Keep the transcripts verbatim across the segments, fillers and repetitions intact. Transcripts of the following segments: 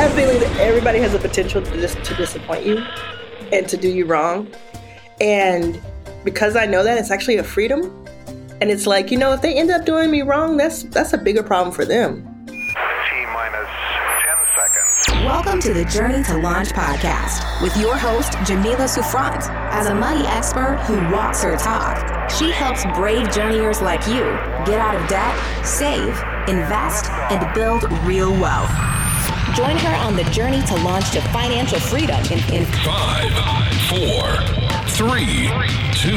I believe that everybody has the potential to, dis- to disappoint you and to do you wrong. And because I know that, it's actually a freedom. And it's like, you know, if they end up doing me wrong, that's that's a bigger problem for them. T minus ten seconds. Welcome to the Journey to Launch podcast with your host, Jamila Souffrant. As a money expert who walks her talk, she helps brave journeyers like you get out of debt, save, invest, and build real wealth. Join her on the journey to launch to financial freedom in, in five, four, three, two,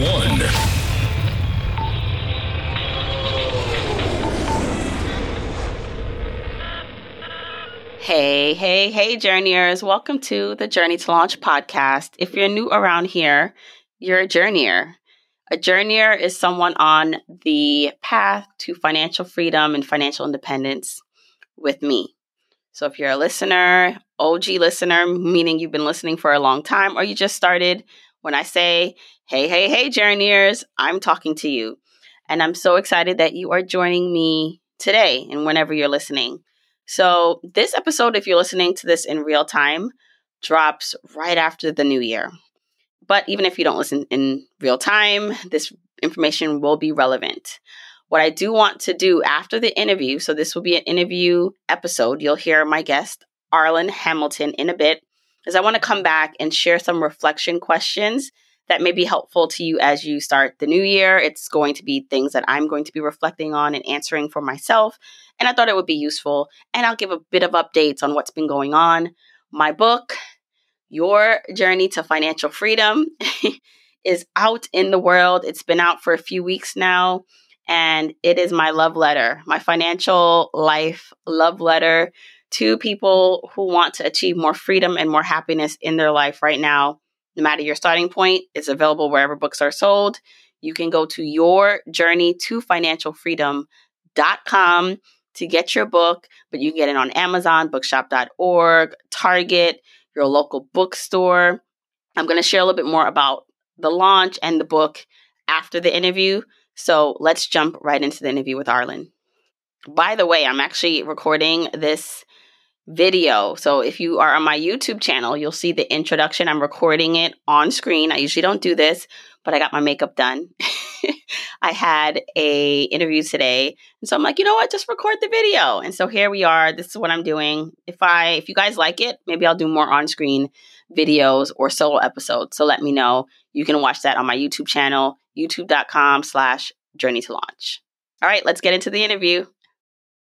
one. Hey, hey, hey, journeyers. Welcome to the Journey to Launch podcast. If you're new around here, you're a journeyer. A journeyer is someone on the path to financial freedom and financial independence with me. So if you're a listener, O G listener, meaning you've been listening for a long time, or you just started, when I say, hey, hey, hey, journeyers, I'm talking to you. And I'm so excited that you are joining me today and whenever you're listening. So this episode, if you're listening to this in real time, drops right after the new year. But even if you don't listen in real time, this information will be relevant. What I do want to do after the interview, so this will be an interview episode, you'll hear my guest, Arlan Hamilton, in a bit, is I want to come back and share some reflection questions that may be helpful to you as you start the new year. It's going to be things that I'm going to be reflecting on and answering for myself, and I thought it would be useful, and I'll give a bit of updates on what's been going on. My book, Your Journey to Financial Freedom, is out in the world. It's been out for a few weeks now. And it is my love letter, my financial life love letter to people who want to achieve more freedom and more happiness in their life right now. No matter your starting point, it's available wherever books are sold. You can go to your journey to financial freedom dot com to get your book, but you can get it on Amazon, bookshop dot org, Target, your local bookstore. I'm going to share a little bit more about the launch and the book after the interview. So let's jump right into the interview with Arlan. By the way, I'm actually recording this video. So if you are on my YouTube channel, you'll see the introduction. I'm recording it on screen. I usually don't do this, but I got my makeup done. I had a interview today. And so I'm like, you know what? Just record the video. And so here we are. This is what I'm doing. If I, if you guys like it, maybe I'll do more on-screen videos or solo episodes. So let me know. You can watch that on my YouTube channel, youtube dot com slash journey to launch. All right, let's get into the interview.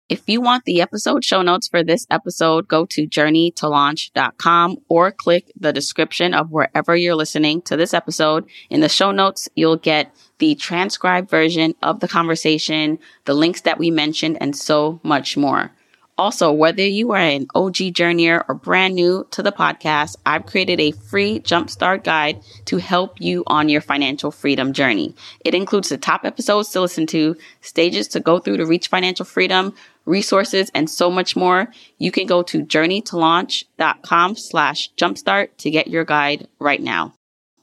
If you want the episode show notes for this episode, go to journey to launch dot com or click the description of wherever you're listening to this episode. In the show notes, you'll get the transcribed version of the conversation, the links that we mentioned, and so much more. Also, whether you are an O G journeyer or brand new to the podcast, I've created a free jumpstart guide to help you on your financial freedom journey. It includes the top episodes to listen to, stages to go through to reach financial freedom, resources, and so much more. You can go to journey to launch dot com slash jumpstart to get your guide right now.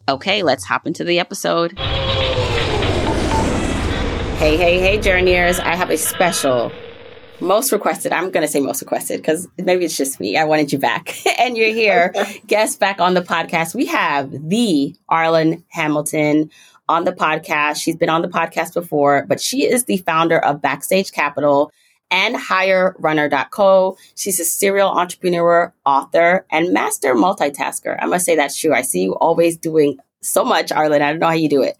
Okay, let's hop into the episode. Hey, hey, hey, journeyers. I have a special Most requested. I'm going to say most requested because maybe it's just me. I wanted you back and you're here. Guest back on the podcast. We have the Arlan Hamilton on the podcast. She's been on the podcast before, but she is the founder of Backstage Capital and hire runner dot co. She's a serial entrepreneur, author, and master multitasker. I must say that's true. I see you always doing so much, Arlan. I don't know how you do it.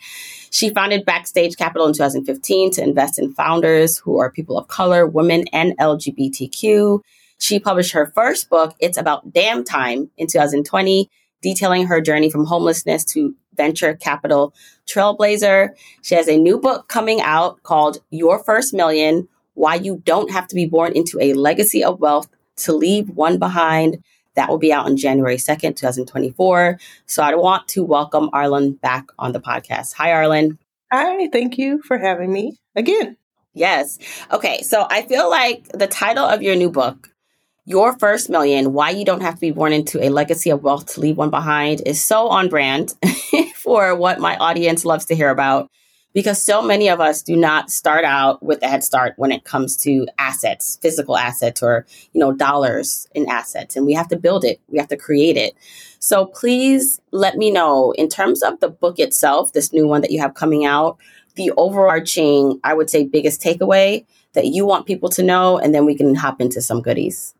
She founded Backstage Capital in two thousand fifteen to invest in founders who are people of color, women, and L G B T Q. She published her first book, It's About Damn Time, in two thousand twenty, detailing her journey from homelessness to venture capital trailblazer. She has a new book coming out called Your First Million, Why You Don't Have to Be Born into a Legacy of Wealth to Leave One Behind. That will be out on January second, twenty twenty-four. So I want to welcome Arlan back on the podcast. Hi, Arlan. Hi, thank you for having me again. Yes. Okay, so I feel like the title of your new book, Your First Million, Why You Don't Have to Be Born into a Legacy of Wealth to Leave One Behind, is so on brand for what my audience loves to hear about. because so many of us do not start out with a head start when it comes to assets, physical assets, or, you know, dollars in assets. And we have to build it. We have to create it. So please let me know, in terms of the book itself, this new one that you have coming out, the overarching, I would say, biggest takeaway that you want people to know, and then we can hop into some goodies.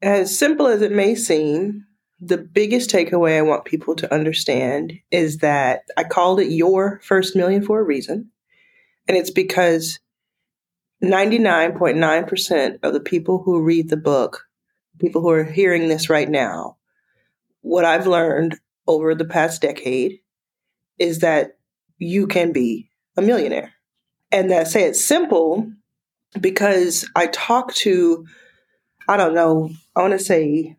As simple as it may seem, the biggest takeaway I want people to understand is that I called it Your First Million for a reason. And it's because ninety-nine point nine percent of the people who read the book, people who are hearing this right now, what I've learned over the past decade is that you can be a millionaire. And that I say it's simple because I talk to, I don't know, I want to say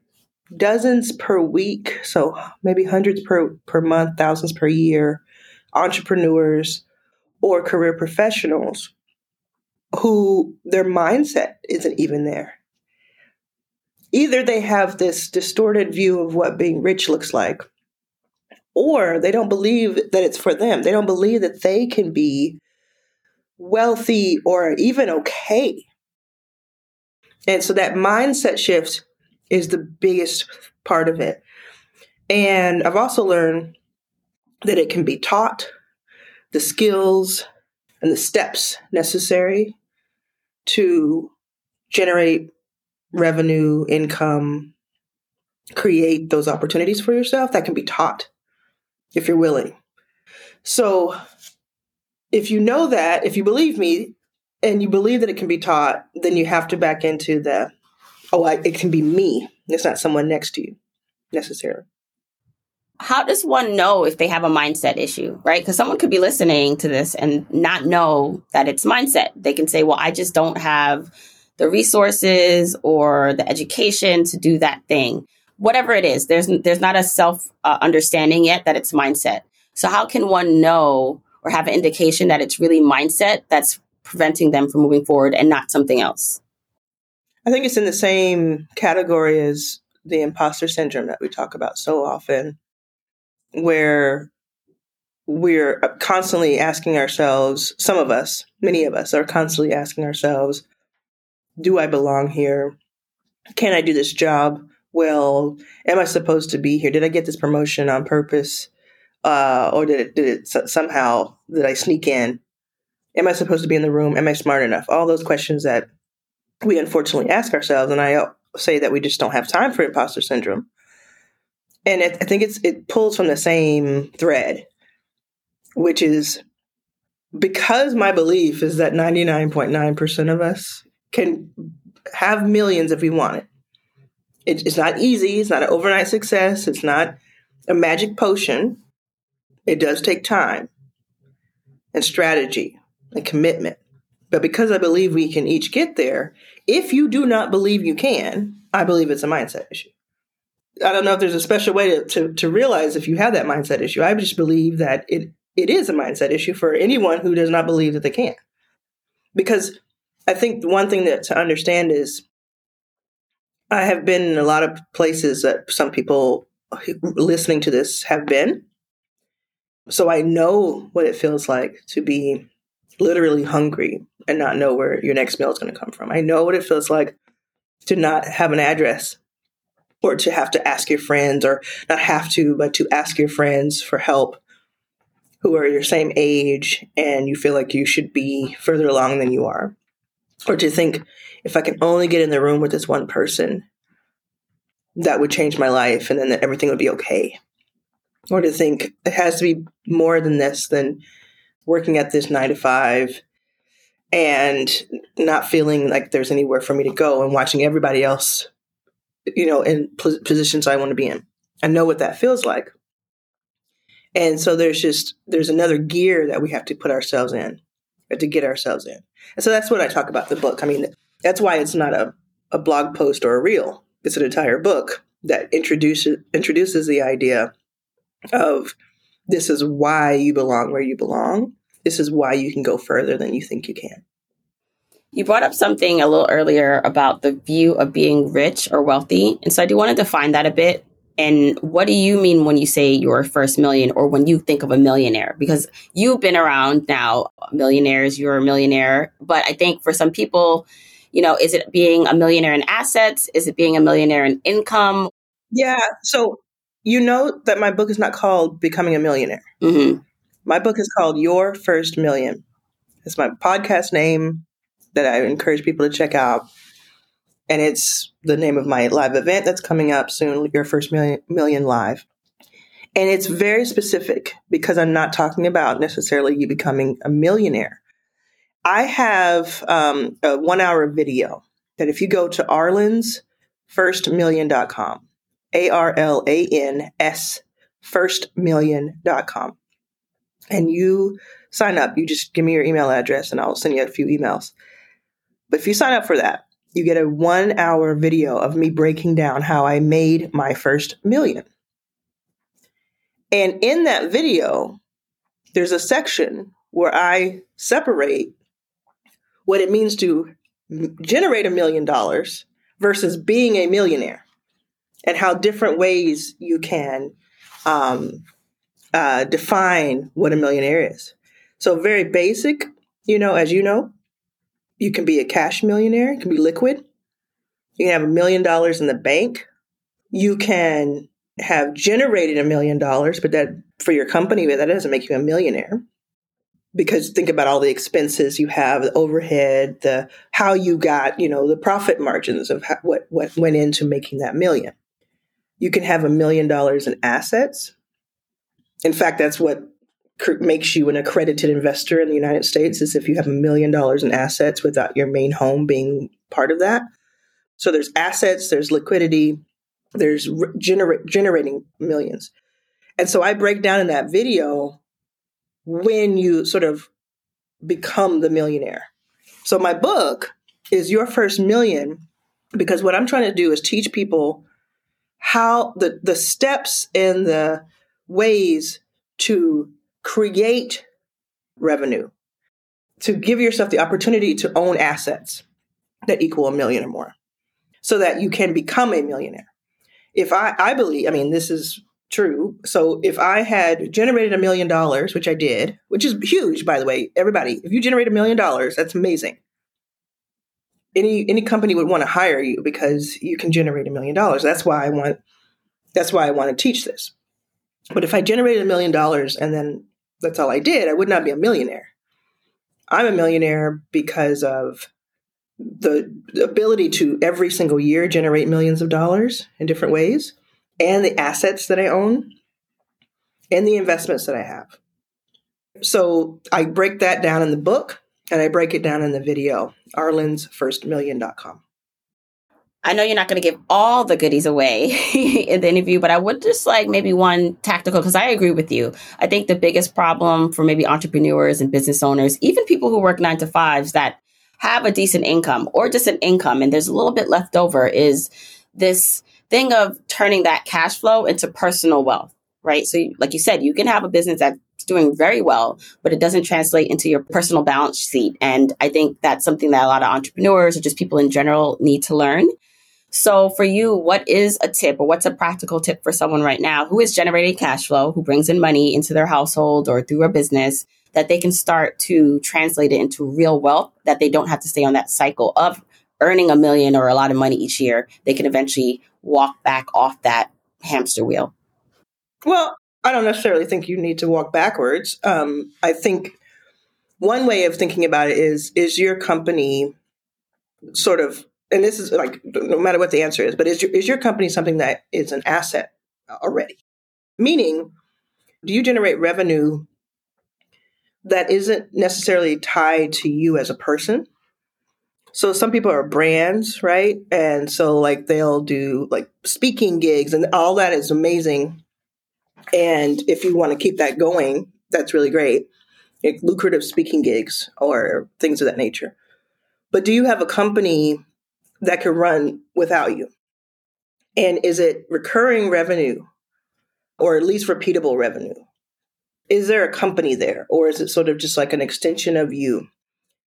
dozens per week, so maybe hundreds per, per month, thousands per year, entrepreneurs or career professionals who their mindset isn't even there. Either they have this distorted view of what being rich looks like, or they don't believe that it's for them. They don't believe that they can be wealthy or even okay. And so that mindset shift is the biggest part of it. And I've also learned that it can be taught, the skills and the steps necessary to generate revenue, income, create those opportunities for yourself, that can be taught if you're willing. So if you know that, if you believe me and you believe that it can be taught, then you have to back into the Oh, I, it can be me. It's not someone next to you necessarily. How does one know if they have a mindset issue, right? Because someone could be listening to this and not know that it's mindset. They can say, well, I just don't have the resources or the education to do that thing. Whatever it is, there's there's not a self uh, understanding yet that it's mindset. So how can one know or have an indication that it's really mindset that's preventing them from moving forward and not something else? I think it's in the same category as the imposter syndrome that we talk about so often, where we're constantly asking ourselves, some of us, many of us are constantly asking ourselves, do I belong here? Can I do this job well? Am I supposed to be here? Did I get this promotion on purpose? Uh, or did it, did it somehow, did I sneak in? Am I supposed to be in the room? Am I smart enough? All those questions that we unfortunately ask ourselves, and I say that we just don't have time for imposter syndrome. And it, I think it's it pulls from the same thread, which is because my belief is that ninety-nine point nine percent of us can have millions if we want it. it. It's not easy. It's not an overnight success. It's not a magic potion. It does take time and strategy and commitment. But because I believe we can each get there, if you do not believe you can, I believe it's a mindset issue. I don't know if there's a special way to, to, to realize if you have that mindset issue. I just believe that it, it is a mindset issue for anyone who does not believe that they can. Because I think one thing that to understand is I have been in a lot of places that some people listening to this have been. So I know what it feels like to be literally hungry and not know where your next meal is going to come from. I know what it feels like to not have an address or to have to ask your friends, or not have to, but to ask your friends for help who are your same age and you feel like you should be further along than you are. Or to think, if I can only get in the room with this one person, that would change my life and then everything would be okay. Or to think it has to be more than this, than working at this nine to five and not feeling like there's anywhere for me to go and watching everybody else, you know, in pos- positions I want to be in. I know what that feels like. And so there's just, there's another gear that we have to put ourselves in, or to get ourselves in. And so that's what I talk about the book. I mean, that's why it's not a, a blog post or a reel. It's an entire book that introduces, introduces the idea of this is why you belong where you belong. This is why you can go further than you think you can. You brought up something a little earlier about the view of being rich or wealthy. And so I do want to define that a bit And what do you mean when you say your first million, or when you think of a millionaire? Because you've been around now, millionaires, you're a millionaire. But I think for some people, you know, is it being a millionaire in assets? Is it being a millionaire in income? Yeah. So you know that my book is not called Becoming a Millionaire. Mm-hmm. My book is called Your First Million. It's my podcast name that I encourage people to check out. And it's the name of my live event that's coming up soon, Your First Million, Million Live. And it's very specific because I'm not talking about necessarily you becoming a millionaire. I have um, a one-hour video that if you go to arlans first million dot com, A R L A N S, first million dot com, and you sign up, you just give me your email address and I'll send you a few emails. But if you sign up for that, you get a one hour video of me breaking down how I made my first million. And in that video, there's a section where I separate what it means to generate a million dollars versus being a millionaire, and how different ways you can um, uh, define what a millionaire is. So very basic, you know, as you know, you can be a cash millionaire. You can be liquid. You can have a million dollars in the bank. You can have generated a million dollars, but that for your company, that doesn't make you a millionaire. Because think about all the expenses you have, the overhead, the how you got, you know, the profit margins of how, what, what went into making that million. You can have a million dollars in assets. In fact, that's what makes you an accredited investor in the United States, is if you have a million dollars in assets without your main home being part of that. So there's assets, there's liquidity, there's gener- generating millions. And so I break down in that video when you sort of become the millionaire. So my book is Your First Million, because what I'm trying to do is teach people how the, the steps and the ways to create revenue, to give yourself the opportunity to own assets that equal a million or more, so that you can become a millionaire. If I, I believe, I mean, this is true. So if I had generated a million dollars, which I did, which is huge, by the way, everybody, if you generate a million dollars, that's amazing. Any, any company would want to hire you because you can generate a million dollars. That's why I want, that's why I want to teach this. But if I generated a million dollars and then that's all I did, I would not be a millionaire. I'm a millionaire because of the ability to every single year generate millions of dollars in different ways, and the assets that I own and the investments that I have. So I break that down in the book, and I break it down in the video, arlans first million dot com. I know you're not going to give all the goodies away in the interview, but I would just like maybe one tactical, because I agree with you. I think the biggest problem for maybe entrepreneurs and business owners, even people who work nine to fives that have a decent income or just an income, and there's a little bit left over, is this thing of turning that cash flow into personal wealth, right? So like you said, you can have a business that's doing very well, but it doesn't translate into your personal balance sheet. And I think that's something that a lot of entrepreneurs or just people in general need to learn. So for you, what is a tip, or what's a practical tip for someone right now who is generating cash flow, who brings in money into their household or through a business, that they can start to translate it into real wealth, that they don't have to stay on that cycle of earning a million or a lot of money each year? They can eventually walk back off that hamster wheel. Well, I don't necessarily think you need to walk backwards. Um, I think one way of thinking about it is, is your company sort of, and this is like, no matter what the answer is, but is your, is your company something that is an asset already? Meaning, do you generate revenue that isn't necessarily tied to you as a person? So some people are brands, right? And so like they'll do like speaking gigs, and all that is amazing. And if you want to keep that going, that's really great. Like lucrative speaking gigs or things of that nature. But do you have a company that could run without you? And is it recurring revenue, or at least repeatable revenue? Is there a company there, or is it sort of just like an extension of you?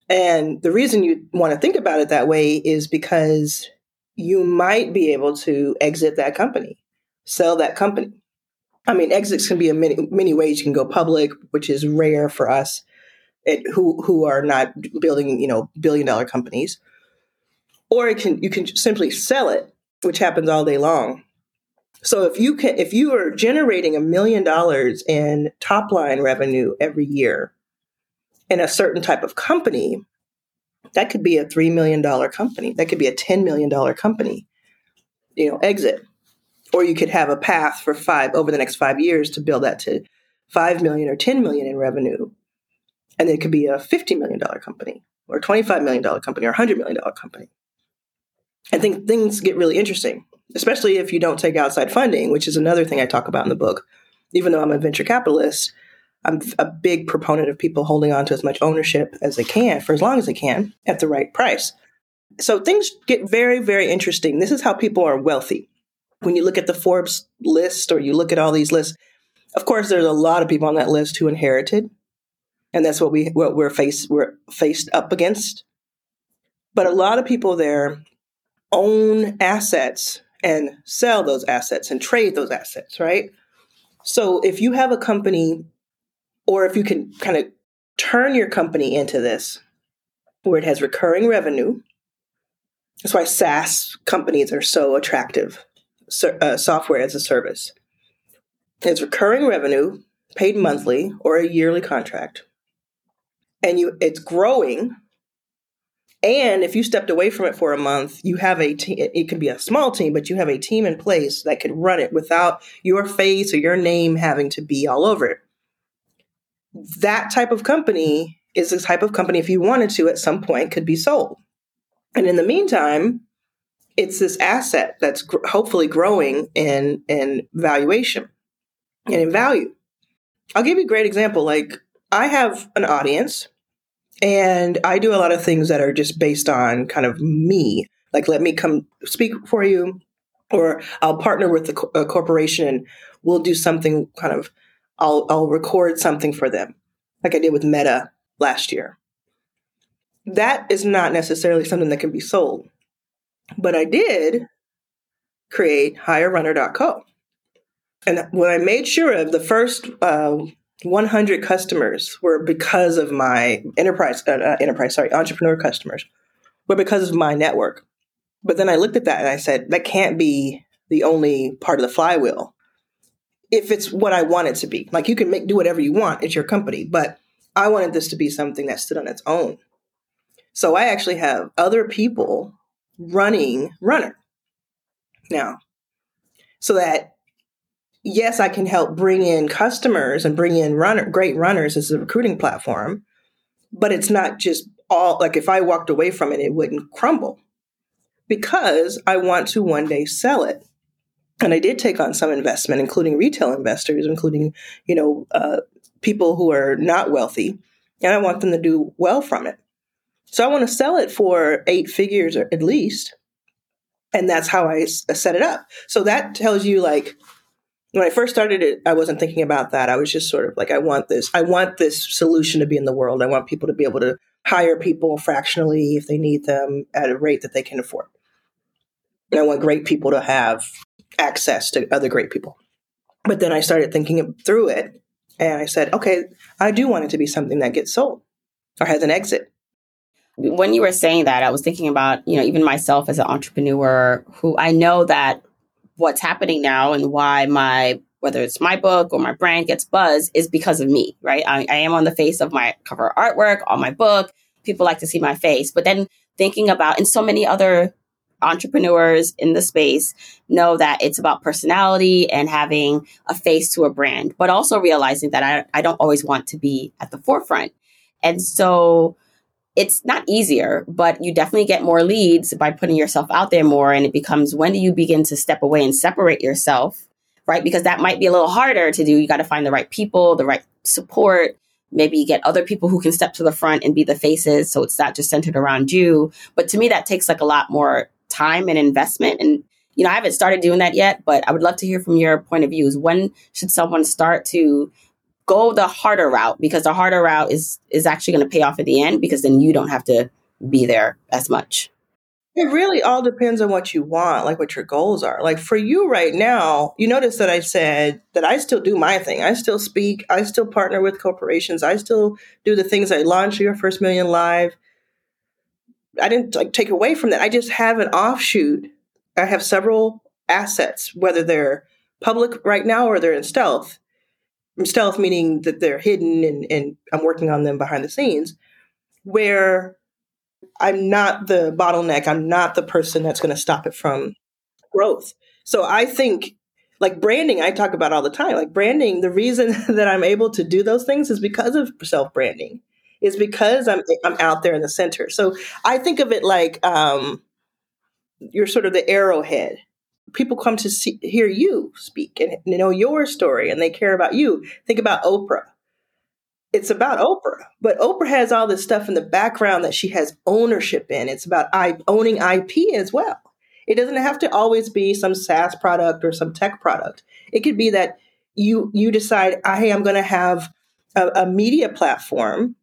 And the reason you want to think about it that way is because you might be able to exit that company sell that company. I mean, exits can be a many, many ways. You can go public, which is rare for us at, who who are not building, you know, billion dollar companies. Or it can you can simply sell it, which happens all day long. So if you can, if you are generating a million dollars in top line revenue every year in a certain type of company, that could be a three million dollars company. That could be a ten million dollars company, you know, exit. Or you could have a path for five over the next five years to build that to five million dollars or ten million dollars in revenue. And it could be a fifty million dollars company or twenty-five million dollars company or one hundred million dollars company. I think things get really interesting, especially if you don't take outside funding, which is another thing I talk about in the book. Even though I'm a venture capitalist, I'm a big proponent of people holding on to as much ownership as they can for as long as they can at the right price. So things get very, very interesting. This is how people are wealthy. When you look at the Forbes list or you look at all these lists, of course, there's a lot of people on that list who inherited. And that's what, we, what we're, face, we're faced up against. But a lot of people there own assets and sell those assets and trade those assets, right? So if you have a company, or if you can kind of turn your company into this, where it has recurring revenue. That's why SaaS companies are so attractive, so, uh, software as a service. It's recurring revenue, paid monthly or a yearly contract. And you it's growing. And if you stepped away from it for a month, you have a team. It can be a small team, but you have a team in place that could run it without your face or your name having to be all over it. That type of company is the type of company, if you wanted to, at some point could be sold. And in the meantime, it's this asset that's gr- hopefully growing in, in valuation and in value. I'll give you a great example. Like, I have an audience and I do a lot of things that are just based on kind of me. Like, let me come speak for you, or I'll partner with the co- a corporation and we'll do something kind of I'll, I'll record something for them, like I did with Meta last year. That is not necessarily something that can be sold. But I did create hire runner dot co. And what I made sure of, the first uh, one hundred customers were because of my enterprise, uh, uh, enterprise, sorry, entrepreneur customers, were because of my network. But then I looked at that and I said, that can't be the only part of the flywheel. If it's what I want it to be. Like, you can make do whatever you want. It's your company. But I wanted this to be something that stood on its own. So I actually have other people running Runner now. So that, yes, I can help bring in customers and bring in runner, great runners as a recruiting platform. But it's not just all, like, if I walked away from it, it wouldn't crumble. Because I want to one day sell it. And I did take on some investment, including retail investors, including, you know, uh, people who are not wealthy, and I want them to do well from it. So I want to sell it for eight figures or at least, and that's how I s- set it up. So that tells you, like, when I first started it, I wasn't thinking about that. I was just sort of like, I want this. I want this solution to be in the world. I want people to be able to hire people fractionally if they need them at a rate that they can afford. And I want great people to have access to other great people. But then I started thinking through it and I said, okay, I do want it to be something that gets sold or has an exit. When you were saying that, I was thinking about, you know, even myself as an entrepreneur, who I know that what's happening now and why my, whether it's my book or my brand gets buzz, is because of me, right? I, I am on the face of my cover artwork, on my book. People like to see my face. But then thinking about, and so many other entrepreneurs in the space know that it's about personality and having a face to a brand, but also realizing that I, I don't always want to be at the forefront. And so it's not easier, but you definitely get more leads by putting yourself out there more. And it becomes, when do you begin to step away and separate yourself, right? Because that might be a little harder to do. You got to find the right people, the right support. Maybe you get other people who can step to the front and be the faces. So it's not just centered around you. But to me, that takes like a lot more time and investment. And, you know, I haven't started doing that yet, but I would love to hear from your point of view, is when should someone start to go the harder route? Because the harder route is, is actually going to pay off at the end, because then you don't have to be there as much. It really all depends on what you want, like what your goals are. Like for you right now, you notice that I said that I still do my thing. I still speak. I still partner with corporations. I still do the things I launched Your First Million Live. I didn't like take away from that. I just have an offshoot. I have several assets, whether they're public right now or they're in stealth. Stealth meaning that they're hidden and, and I'm working on them behind the scenes, where I'm not the bottleneck. I'm not the person that's going to stop it from growth. So I think like branding, I talk about all the time, like branding, the reason that I'm able to do those things is because of self-branding, is because I'm I'm out there in the center. So I think of it like um, you're sort of the arrowhead. People come to see, hear you speak and know your story, and they care about you. Think about Oprah. It's about Oprah, but Oprah has all this stuff in the background that she has ownership in. It's about I, owning I P as well. It doesn't have to always be some SaaS product or some tech product. It could be that you you decide, hey, I'm going to have a, a media platform,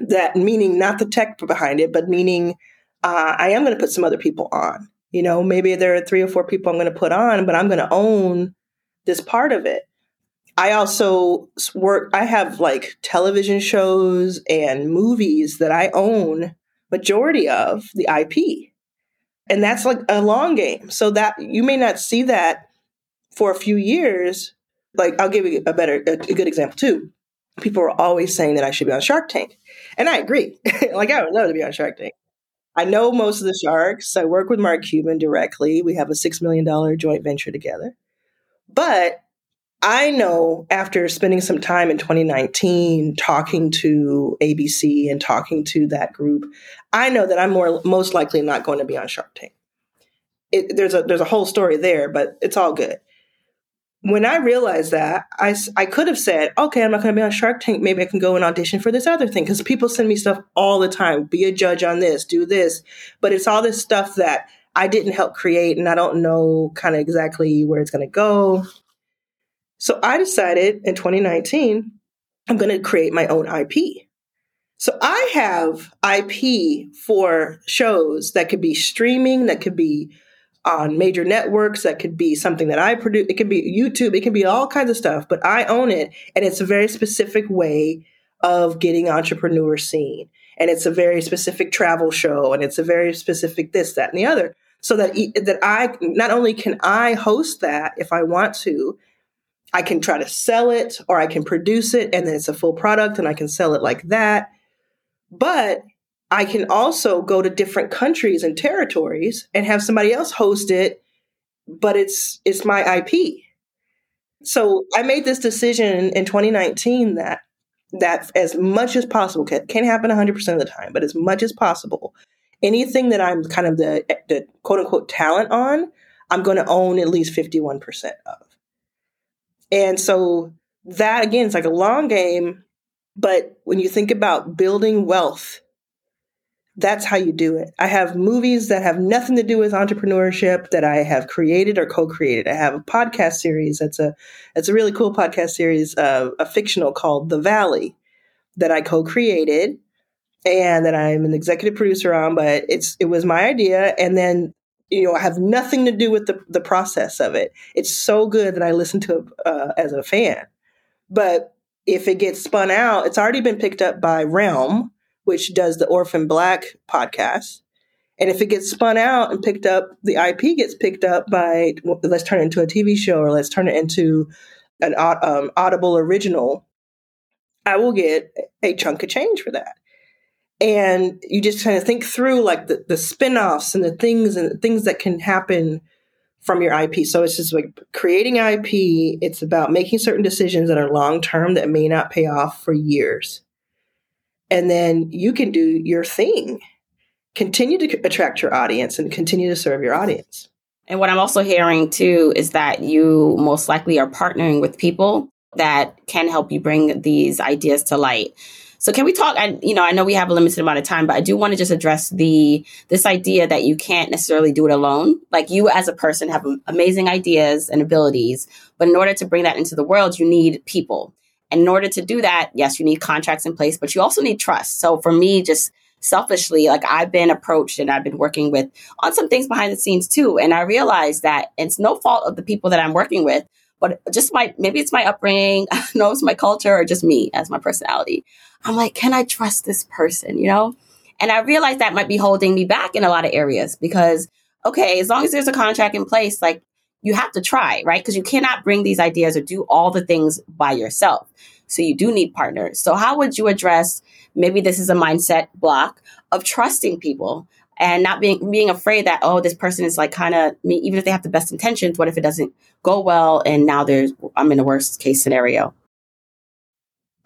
that meaning not the tech behind it, but meaning uh, I am going to put some other people on. You know, maybe there are three or four people I'm going to put on, but I'm going to own this part of it. I also work, I have like television shows and movies that I own majority of the I P. And that's like a long game. So that you may not see that for a few years. Like I'll give you a better, a, a good example too. People are always saying that I should be on Shark Tank. And I agree. Like I would love to be on Shark Tank. I know most of the sharks. I work with Mark Cuban directly. We have a six million dollars joint venture together. But I know after spending some time in twenty nineteen talking to A B C and talking to that group, I know that I'm more most likely not going to be on Shark Tank. It, there's a there's a whole story there, but it's all good. When I realized that, I, I could have said, okay, I'm not going to be on Shark Tank. Maybe I can go and audition for this other thing, because people send me stuff all the time. Be a judge on this, do this. But it's all this stuff that I didn't help create, and I don't know kind of exactly where it's going to go. So I decided in twenty nineteen, I'm going to create my own I P. So I have I P for shows that could be streaming, that could be on major networks, that could be something that I produce. It could be YouTube. It can be all kinds of stuff, but I own it. And it's a very specific way of getting entrepreneurs seen. And it's a very specific travel show. And it's a very specific this, that, and the other. So that, that I, not only can I host that if I want to, I can try to sell it, or I can produce it, and then it's a full product and I can sell it like that. But I can also go to different countries and territories and have somebody else host it, but it's it's my I P. So I made this decision in twenty nineteen that that as much as possible, can't happen one hundred percent of the time, but as much as possible, anything that I'm kind of the, the quote-unquote talent on, I'm going to own at least fifty-one percent of. And so that, again, it's like a long game, but when you think about building wealth, that's how you do it. I have movies that have nothing to do with entrepreneurship that I have created or co-created. I have a podcast series. That's a, that's a really cool podcast series, uh, a fictional called The Valley, that I co-created and that I'm an executive producer on, but it's, it was my idea. And then, you know, I have nothing to do with the, the process of it. It's so good that I listen to it uh, as a fan. But if it gets spun out, it's already been picked up by Realm, which does the Orphan Black podcast. And if it gets spun out and picked up, the I P gets picked up by, well, let's turn it into a T V show, or let's turn it into an um, Audible original, I will get a chunk of change for that. And you just kind of think through like the, the spinoffs and the things and the things that can happen from your I P. So it's just like creating I P. It's about making certain decisions that are long-term that may not pay off for years. And then you can do your thing, continue to attract your audience and continue to serve your audience. And what I'm also hearing too is that you most likely are partnering with people that can help you bring these ideas to light. So can we talk, I, you know, I know we have a limited amount of time, but I do want to just address the this idea that you can't necessarily do it alone. Like you as a person have amazing ideas and abilities, but in order to bring that into the world, you need people. And in order to do that, yes, you need contracts in place, but you also need trust. So for me, just selfishly, like I've been approached and I've been working with on some things behind the scenes too. And I realized that it's no fault of the people that I'm working with, but just my, maybe it's my upbringing, I don't know, it's my culture, or just me as my personality. I'm like, can I trust this person, you know? And I realized that might be holding me back in a lot of areas because, okay, as long as there's a contract in place, like you have to try, right? Because you cannot bring these ideas or do all the things by yourself. So you do need partners. So how would you address, maybe this is a mindset block of trusting people and not being being afraid that, oh, this person is like kind of, even if they have the best intentions, what if it doesn't go well? And now there's, I'm in the worst case scenario.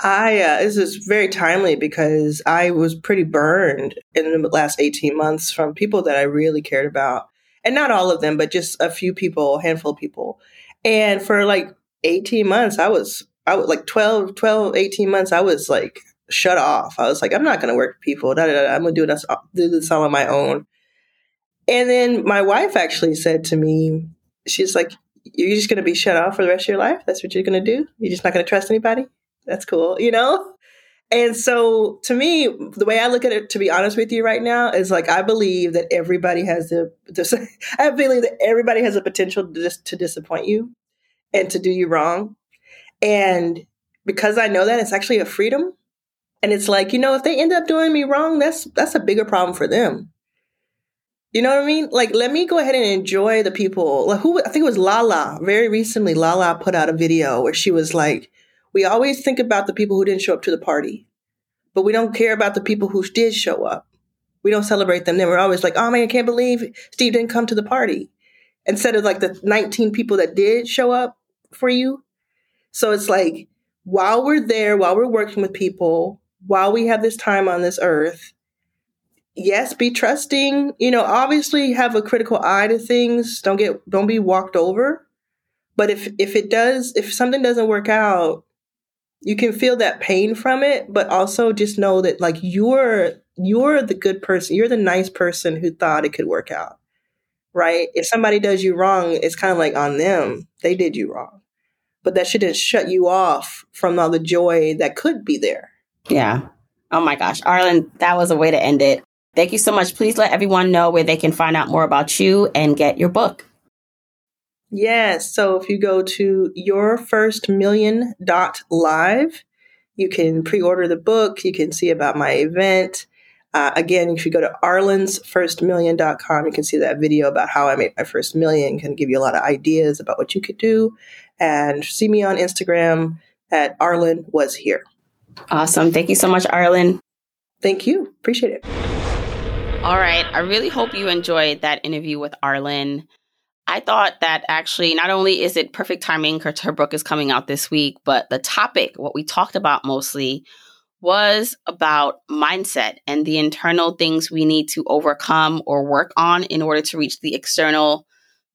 I, uh, this is very timely because I was pretty burned in the last eighteen months from people that I really cared about. And not all of them, but just a few people, a handful of people. And for like eighteen months, I was, I was like twelve, twelve, eighteen months, I was like shut off. I was like, I'm not going to work with people. Da, da, da. I'm going to do this, do this all on my own. And then my wife actually said to me, she's like, you're just going to be shut off for the rest of your life? That's what you're going to do? You're just not going to trust anybody? That's cool, you know? And so to me, the way I look at it, to be honest with you right now, is like, I believe that everybody has the, the I believe that everybody has the potential to, dis- to disappoint you and to do you wrong. And because I know that, it's actually a freedom. And it's like, you know, if they end up doing me wrong, that's, that's a bigger problem for them. You know what I mean? Like, let me go ahead and enjoy the people. Like, who, I think it was Lala. Very recently, Lala put out a video where she was like, we always think about the people who didn't show up to the party, but we don't care about the people who did show up. We don't celebrate them. Then we're always like, oh man, I can't believe Steve didn't come to the party. Instead of like the nineteen people that did show up for you. So it's like, while we're there, while we're working with people, while we have this time on this earth, yes, be trusting, you know, obviously have a critical eye to things. Don't get, don't be walked over. But if, if it does, if something doesn't work out, you can feel that pain from it, but also just know that like you're, you're the good person. You're the nice person who thought it could work out, right? If somebody does you wrong, it's kind of like on them. They did you wrong, but that shouldn't shut you off from all the joy that could be there. Yeah. Oh my gosh, Arlan, that was a way to end it. Thank you so much. Please let everyone know where they can find out more about you and get your book. Yes. So if you go to your first million dot live, you can pre-order the book. You can see about my event. Uh, again, if you go to arlans first million dot com, you can see that video about how I made my first million. It can give you a lot of ideas about what you could do. And see me on Instagram at Arlan was here. Awesome. Thank you so much, Arlan. Thank you. Appreciate it. All right. I really hope you enjoyed that interview with Arlan. I thought that actually not only is it perfect timing because her book is coming out this week, but the topic, what we talked about mostly, was about mindset and the internal things we need to overcome or work on in order to reach the external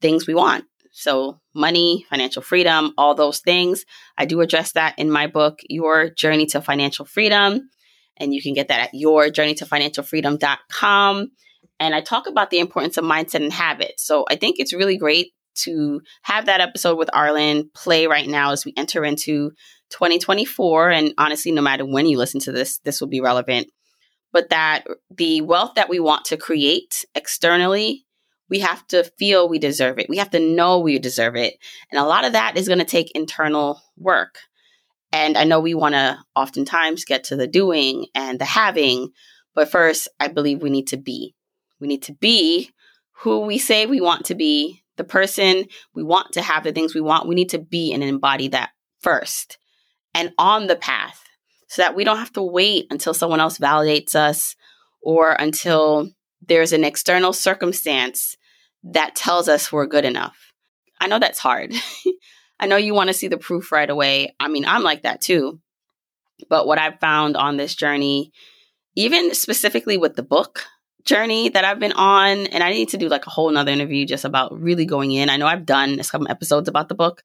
things we want. So money, financial freedom, all those things. I do address that in my book, Your Journey to Financial Freedom. And you can get that at your journey to financial freedom dot com. And I talk about the importance of mindset and habits. So I think it's really great to have that episode with Arlan play right now as we enter into twenty twenty-four. And honestly, no matter when you listen to this, this will be relevant. But that the wealth that we want to create externally, we have to feel we deserve it. We have to know we deserve it. And a lot of that is going to take internal work. And I know we want to oftentimes get to the doing and the having. But first, I believe we need to be. We need to be who we say we want to be, the person we want to have, the things we want. We need to be and embody that first and on the path so that we don't have to wait until someone else validates us or until there's an external circumstance that tells us we're good enough. I know that's hard. I know you want to see the proof right away. I mean, I'm like that too. But what I've found on this journey, even specifically with the book journey that I've been on, and I need to do like a whole nother interview just about really going in. I know I've done some episodes about the book,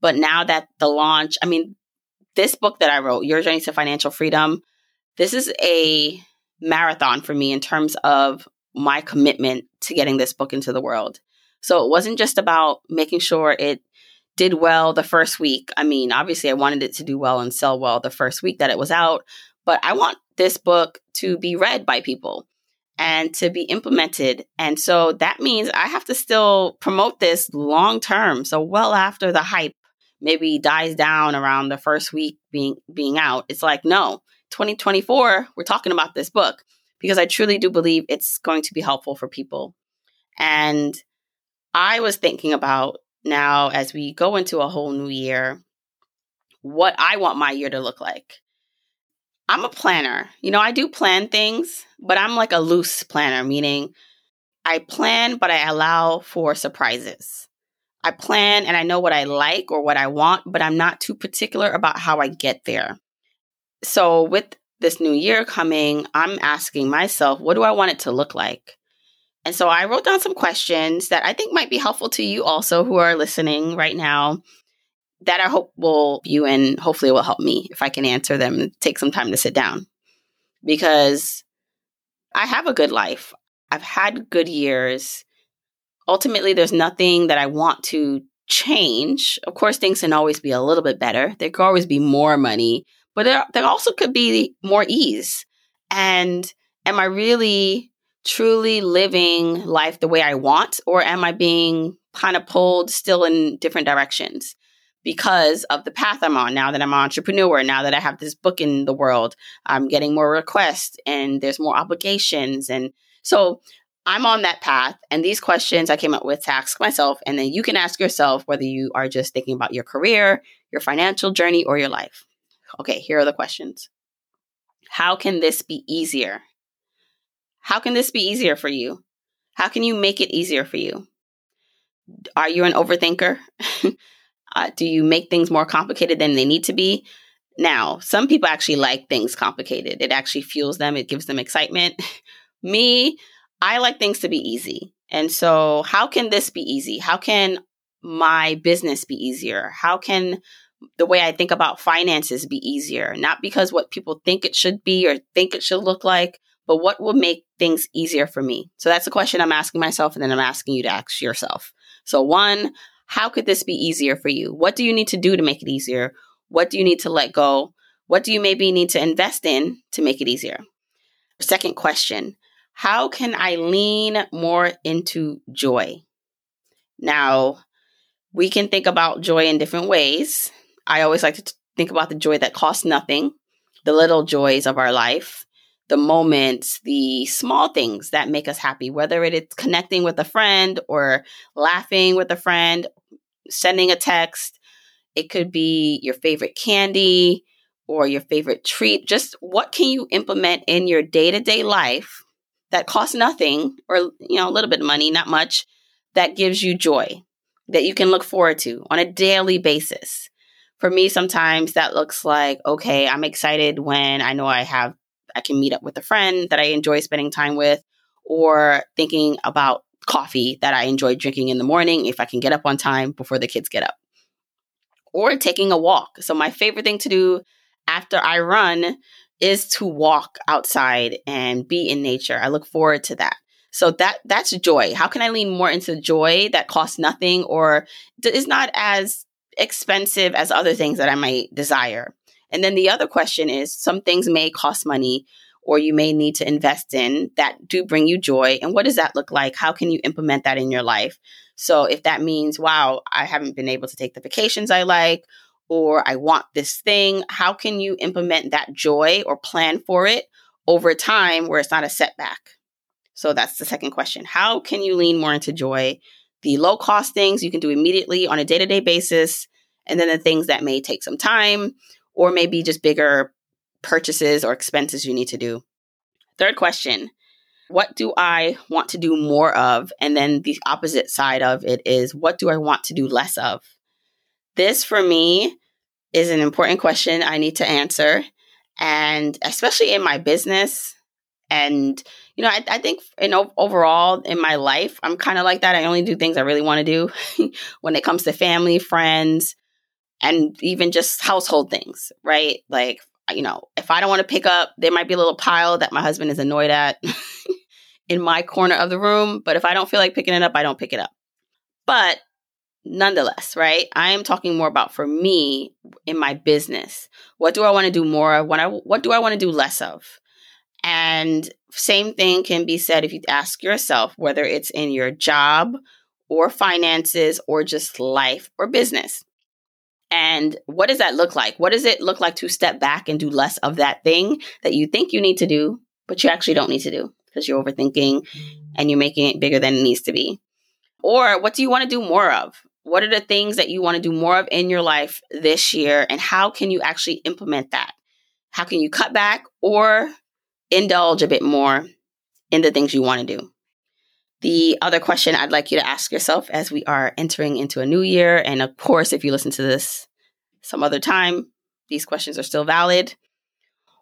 but now that the launch, I mean, this book that I wrote, Your Journey to Financial Freedom, this is a marathon for me in terms of my commitment to getting this book into the world. So it wasn't just about making sure it did well the first week. I mean, obviously I wanted it to do well and sell well the first week that it was out, but I want this book to be read by people and to be implemented. And so that means I have to still promote this long term. So well after the hype maybe dies down around the first week being being out, it's like, no, twenty twenty-four, we're talking about this book because I truly do believe it's going to be helpful for people. And I was thinking about now as we go into a whole new year, what I want my year to look like. I'm a planner. You know, I do plan things, but I'm like a loose planner, meaning I plan, but I allow for surprises. I plan and I know what I like or what I want, but I'm not too particular about how I get there. So with this new year coming, I'm asking myself, what do I want it to look like? And so I wrote down some questions that I think might be helpful to you also who are listening right now, that I hope will you and hopefully will help me if I can answer them and take some time to sit down. Because I have a good life. I've had good years. Ultimately, there's nothing that I want to change. Of course, things can always be a little bit better. There could always be more money, but there, there also could be more ease. And am I really truly living life the way I want, or am I being kind of pulled still in different directions? Because of the path I'm on now that I'm an entrepreneur, now that I have this book in the world, I'm getting more requests and there's more obligations. And so I'm on that path. And these questions I came up with to ask myself. And then you can ask yourself whether you are just thinking about your career, your financial journey, or your life. Okay, here are the questions. How can this be easier? How can this be easier for you? How can you make it easier for you? Are you an overthinker? Uh, do you make things more complicated than they need to be? Now, some people actually like things complicated. It actually fuels them. It gives them excitement. Me, I like things to be easy. And so how can this be easy? How can my business be easier? How can the way I think about finances be easier? Not because what people think it should be or think it should look like, but what will make things easier for me? So that's a question I'm asking myself, and then I'm asking you to ask yourself. So one, how could this be easier for you? What do you need to do to make it easier? What do you need to let go? What do you maybe need to invest in to make it easier? Second question, how can I lean more into joy? Now, we can think about joy in different ways. I always like to t- think about the joy that costs nothing, the little joys of our life, the moments, the small things that make us happy, whether it is connecting with a friend or laughing with a friend, sending a text. It could be your favorite candy or your favorite treat. Just what can you implement in your day-to-day life that costs nothing or, you know, a little bit of money, not much, that gives you joy, that you can look forward to on a daily basis. For me, sometimes that looks like, okay, I'm excited when I know I have I can meet up with a friend that I enjoy spending time with, or thinking about coffee that I enjoy drinking in the morning if I can get up on time before the kids get up, or taking a walk. So my favorite thing to do after I run is to walk outside and be in nature. I look forward to that. So that that's joy. How can I lean more into joy that costs nothing or is not as expensive as other things that I might desire? And then the other question is, some things may cost money or you may need to invest in that do bring you joy. And what does that look like? How can you implement that in your life? So if that means, wow, I haven't been able to take the vacations I like, or I want this thing, how can you implement that joy or plan for it over time where it's not a setback? So that's the second question. How can you lean more into joy? The low cost things you can do immediately on a day-to-day basis. And then the things that may take some time, or maybe just bigger purchases or expenses you need to do. Third question, what do I want to do more of? And then the opposite side of it is, what do I want to do less of? This for me is an important question I need to answer. And especially in my business. And, you know, I, I think in overall in my life, I'm kind of like that. I only do things I really want to do when it comes to family, friends, and even just household things, right? Like, you know, if I don't want to pick up, there might be a little pile that my husband is annoyed at in my corner of the room. But if I don't feel like picking it up, I don't pick it up. But Nonetheless, right? I am talking more about for me in my business. What do I want to do more of? What, I, what do I want to do less of? And same thing can be said if you ask yourself, whether it's in your job or finances or just life or business. And what does that look like? What does it look like to step back and do less of that thing that you think you need to do, but you actually don't need to do because you're overthinking and you're making it bigger than it needs to be? Or what do you want to do more of? What are the things that you want to do more of in your life this year? And how can you actually implement that? How can you cut back or indulge a bit more in the things you want to do? The other question I'd like you to ask yourself as we are entering into a new year, and of course, if you listen to this some other time, these questions are still valid.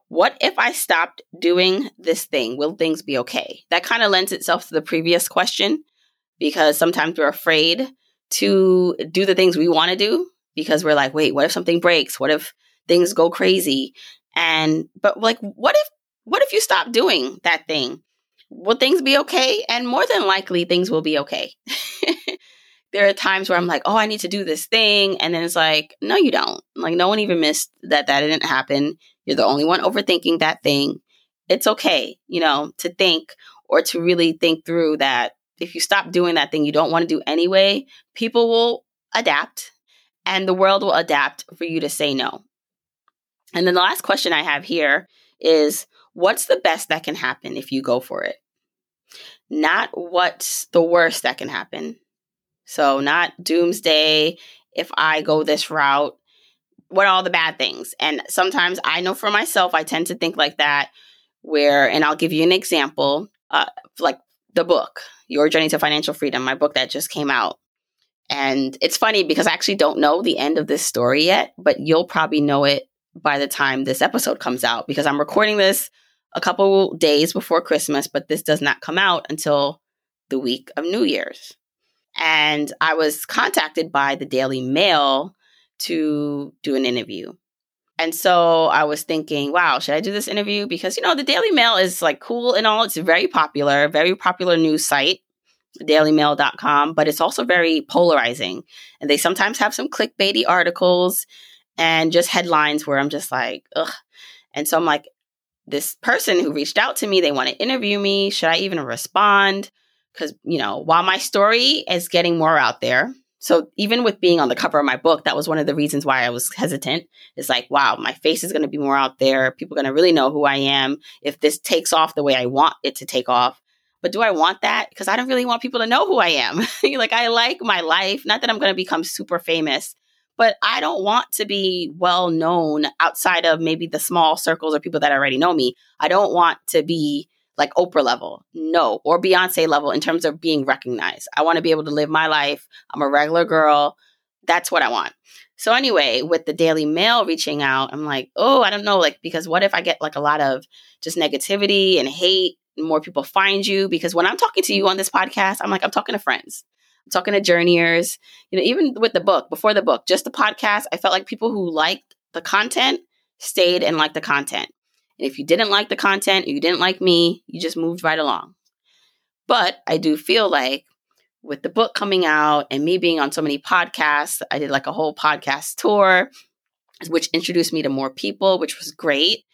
What if I stopped doing this thing? Will things be okay? That kind of lends itself to the previous question, because sometimes we're afraid to do the things we want to do because we're like, wait, what if something breaks? What if things go crazy? And, but like, what if, what if you stop doing that thing? Will things be okay? And more than likely, things will be okay. There are times where I'm like, oh, I need to do this thing. And then it's like, no, you don't. Like, no one even missed that that didn't happen. You're the only one overthinking that thing. It's okay, you know, to think or to really think through that if you stop doing that thing you don't want to do anyway, people will adapt and the world will adapt for you to say no. And then the last question I have here is, what's the best that can happen if you go for it? Not what's the worst that can happen. So not doomsday, if I go this route, what are all the bad things? And sometimes I know for myself, I tend to think like that where, and I'll give you an example, uh, like the book, Your Journey to Financial Freedom, my book that just came out. And it's funny because I actually don't know the end of this story yet, but you'll probably know it by the time this episode comes out because I'm recording this a couple days before Christmas, but this does not come out until the week of New Year's. And I was contacted by the Daily Mail to do an interview. And so I was thinking, wow, should I do this interview? Because, you know, the Daily Mail is like cool and all. It's very popular, very popular news site, daily mail dot com, but it's also very polarizing. And they sometimes have some clickbaity articles and just headlines where I'm just like, ugh. And so I'm like, this person who reached out to me, they want to interview me. Should I even respond? Because, you know, while my story is getting more out there, so even with being on the cover of my book, that was one of the reasons why I was hesitant. It's like, wow, my face is going to be more out there. People are going to really know who I am if this takes off the way I want it to take off. But do I want that? Because I don't really want people to know who I am. Like, I like my life. Not that I'm going to become super famous, but I don't want to be well known outside of maybe the small circles or people that already know me. I don't want to be like Oprah level, no, or Beyonce level in terms of being recognized. I want to be able to live my life. I'm a regular girl. That's what I want. So anyway, with the Daily Mail reaching out, I'm like, oh, I don't know. Like, because what if I get like a lot of just negativity and hate and more people find you? Because when I'm talking to you on this podcast, I'm like, I'm talking to friends. Talking to journeyers, you know, even with the book, before the book, just the podcast, I felt like people who liked the content stayed and liked the content. And if you didn't like the content, you didn't like me, you just moved right along. But I do feel like with the book coming out and me being on so many podcasts, I did like a whole podcast tour, which introduced me to more people, which was great.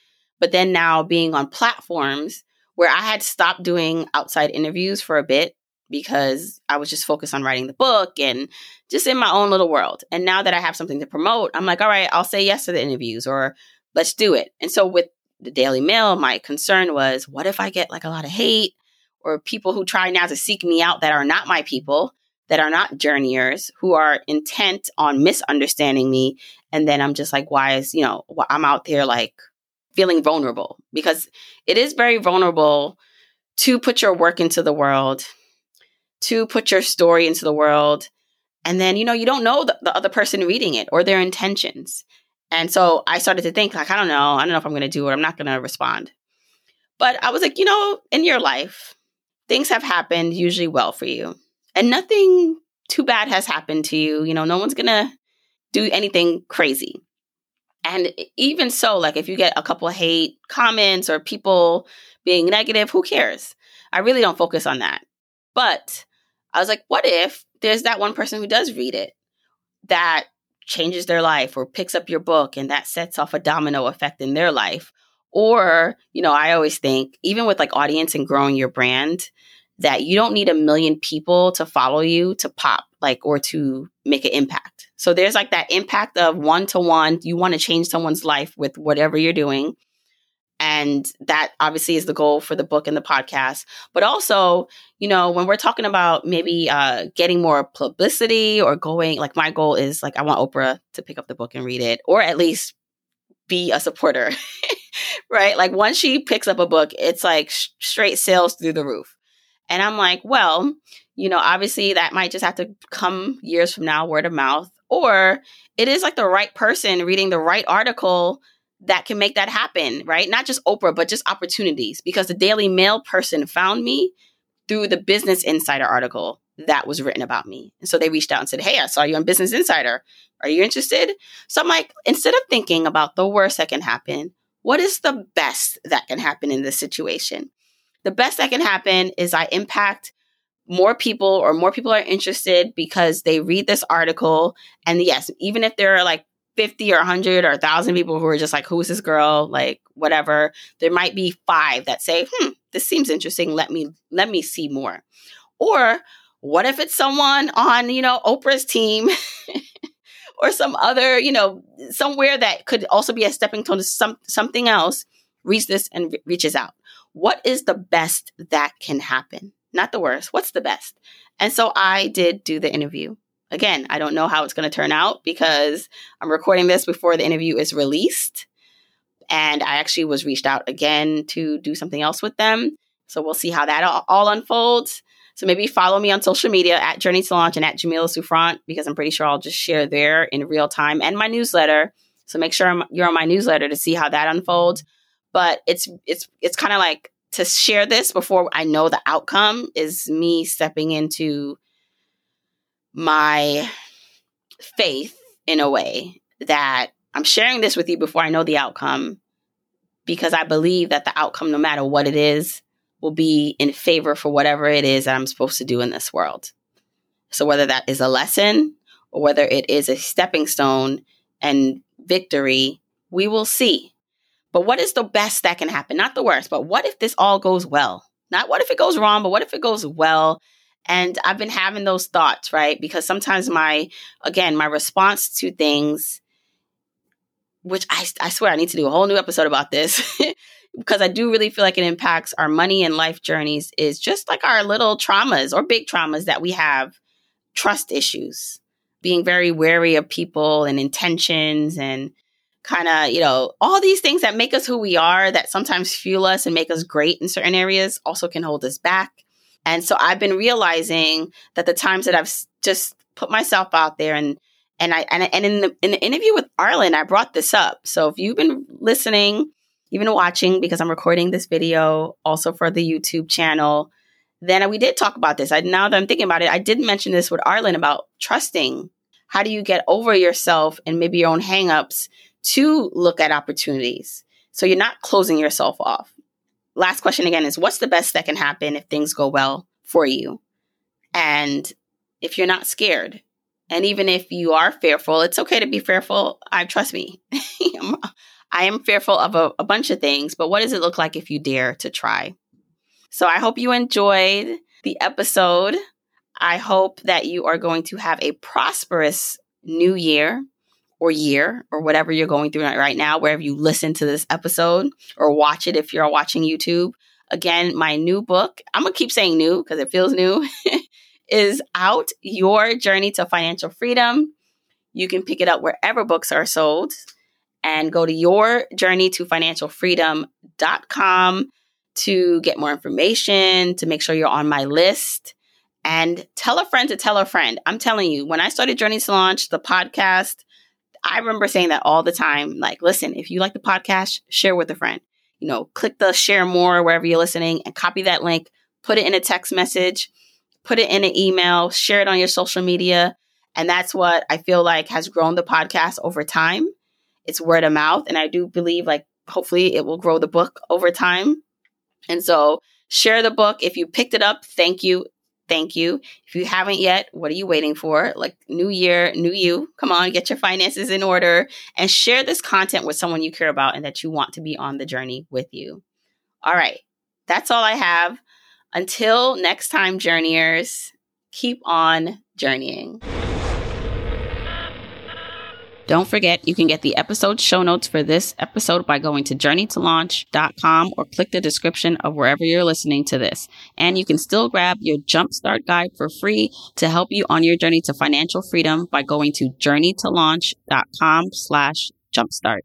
But then now being on platforms where I had stopped doing outside interviews for a bit, because I was just focused on writing the book and just in my own little world. And now that I have something to promote, I'm like, all right, I'll say yes to the interviews or let's do it. And so with the Daily Mail, my concern was, what if I get like a lot of hate or people who try now to seek me out that are not my people, that are not journeyers, who are intent on misunderstanding me? And then I'm just like, why is, you know, I'm out there like feeling vulnerable, because it is very vulnerable to put your work into the world, to put your story into the world. And then, you know, you don't know the, the other person reading it or their intentions. And so I started to think like, I don't know. I don't know if I'm going to do it. I'm not going to respond. But I was like, you know, in your life, things have happened usually well for you. And nothing too bad has happened to you. You know, no one's going to do anything crazy. And even so, like if you get a couple of hate comments or people being negative, who cares? I really don't focus on that. But I was like, what if there's that one person who does read it that changes their life or picks up your book and that sets off a domino effect in their life. Or, you know, I always think, even with like audience and growing your brand, that you don't need a million people to follow you to pop, like, or to make an impact. So there's like that impact of one-to-one. You want to change someone's life with whatever you're doing. And that obviously is the goal for the book and the podcast. But also, you know, when we're talking about maybe uh, getting more publicity or going, like my goal is like, I want Oprah to pick up the book and read it, or at least be a supporter, right? Like once she picks up a book, it's like sh- straight sales through the roof. And I'm like, well, you know, obviously that might just have to come years from now, word of mouth, or it is like the right person reading the right article that can make that happen, right? Not just Oprah, but just opportunities, because the Daily Mail person found me through the Business Insider article that was written about me. And so they reached out and said, hey, I saw you on Business Insider. Are you interested? So I'm like, instead of thinking about the worst that can happen, what is the best that can happen in this situation? The best that can happen is I impact more people, or more people are interested because they read this article. And yes, even if there are like fifty or one hundred or one thousand people who are just like, who is this girl? Like, whatever. There might be five that say, hmm, this seems interesting. Let me, let me see more. Or what if it's someone on, you know, Oprah's team or some other, you know, somewhere that could also be a stepping stone to some, something else, reads this and re- reaches out. What is the best that can happen? Not the worst. What's the best? And so I did do the interview. Again, I don't know how it's going to turn out because I'm recording this before the interview is released. And I actually was reached out again to do something else with them. So we'll see how that all, all unfolds. So maybe follow me on social media at Journey to Launch and at Jamila Souffrant, because I'm pretty sure I'll just share there in real time, and my newsletter. So make sure I'm, you're on my newsletter to see how that unfolds. But it's it's it's kind of like, to share this before I know the outcome is me stepping into my faith in a way that I'm sharing this with you before I know the outcome, because I believe that the outcome, no matter what it is, will be in favor for whatever it is that I'm supposed to do in this world. So whether that is a lesson or whether it is a stepping stone and victory, we will see. But what is the best that can happen? Not the worst, but what if this all goes well? Not what if it goes wrong, but what if it goes well? And I've been having those thoughts, right? Because sometimes my, again, my response to things, which I, I swear I need to do a whole new episode about this, because I do really feel like it impacts our money and life journeys, is just like our little traumas or big traumas that we have, trust issues, being very wary of people and intentions, and kind of, you know, all these things that make us who we are, that sometimes fuel us and make us great in certain areas, also can hold us back. And so I've been realizing that the times that I've just put myself out there, and and I and, and in the in the interview with Arlan, I brought this up. So if you've been listening, even watching, because I'm recording this video also for the YouTube channel, then we did talk about this. I, now that I'm thinking about it, I did mention this with Arlan about trusting. How do you get over yourself and maybe your own hangups to look at opportunities, so you're not closing yourself off? Last question again is, what's the best that can happen if things go well for you? And if you're not scared, and even if you are fearful, it's okay to be fearful. I trust me, I am fearful of a, a bunch of things, but what does it look like if you dare to try? So I hope you enjoyed the episode. I hope that you are going to have a prosperous new year, or year, or whatever you're going through right now, wherever you listen to this episode or watch it if you're watching YouTube. Again, my new book, I'm going to keep saying new because it feels new, is out, Your Journey to Financial Freedom. You can pick it up wherever books are sold, and go to your journey to financial freedom dot com to get more information, to make sure you're on my list, and tell a friend to tell a friend. I'm telling you, when I started Journey to Launch, the podcast, I remember saying that all the time, like, listen, if you like the podcast, share with a friend, you know, click the share more wherever you're listening and copy that link, put it in a text message, put it in an email, share it on your social media. And that's what I feel like has grown the podcast over time. It's word of mouth. And I do believe, like, hopefully it will grow the book over time. And so share the book. If you picked it up, thank you. Thank you. If you haven't yet, what are you waiting for? Like, new year, new you. Come on, get your finances in order and share this content with someone you care about and that you want to be on the journey with you. All right. That's all I have. Until next time, journeyers, keep on journeying. Don't forget, you can get the episode show notes for this episode by going to journey to launch dot com or click the description of wherever you're listening to this. And you can still grab your Jumpstart Guide for free to help you on your journey to financial freedom by going to journey to launch dot com slash jumpstart.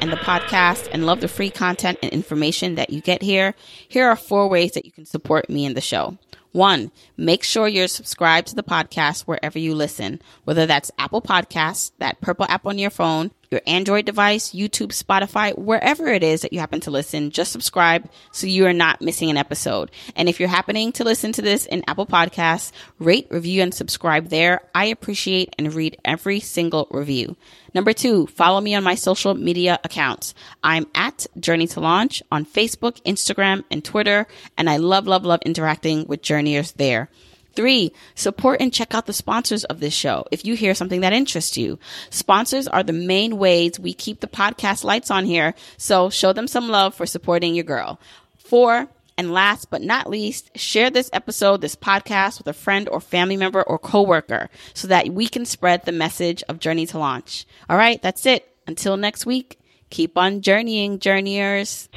And the podcast, and love the free content and information that you get here. Here are four ways that you can support me in the show. One, make sure you're subscribed to the podcast wherever you listen, whether that's Apple Podcasts, that purple app on your phone, your Android device, YouTube, Spotify, wherever it is that you happen to listen, just subscribe so you are not missing an episode. And if you're happening to listen to this in Apple Podcasts, rate, review, and subscribe there. I appreciate and read every single review. Number two, follow me on my social media accounts. I'm at Journey to Launch on Facebook, Instagram, and Twitter, and I love, love, love interacting with journeyers there. Three, support and check out the sponsors of this show if you hear something that interests you. Sponsors are the main ways we keep the podcast lights on here, so show them some love for supporting your girl. Four, and last but not least, share this episode, this podcast, with a friend or family member or coworker so that we can spread the message of Journey to Launch. All right, that's it. Until next week, keep on journeying, journeyers.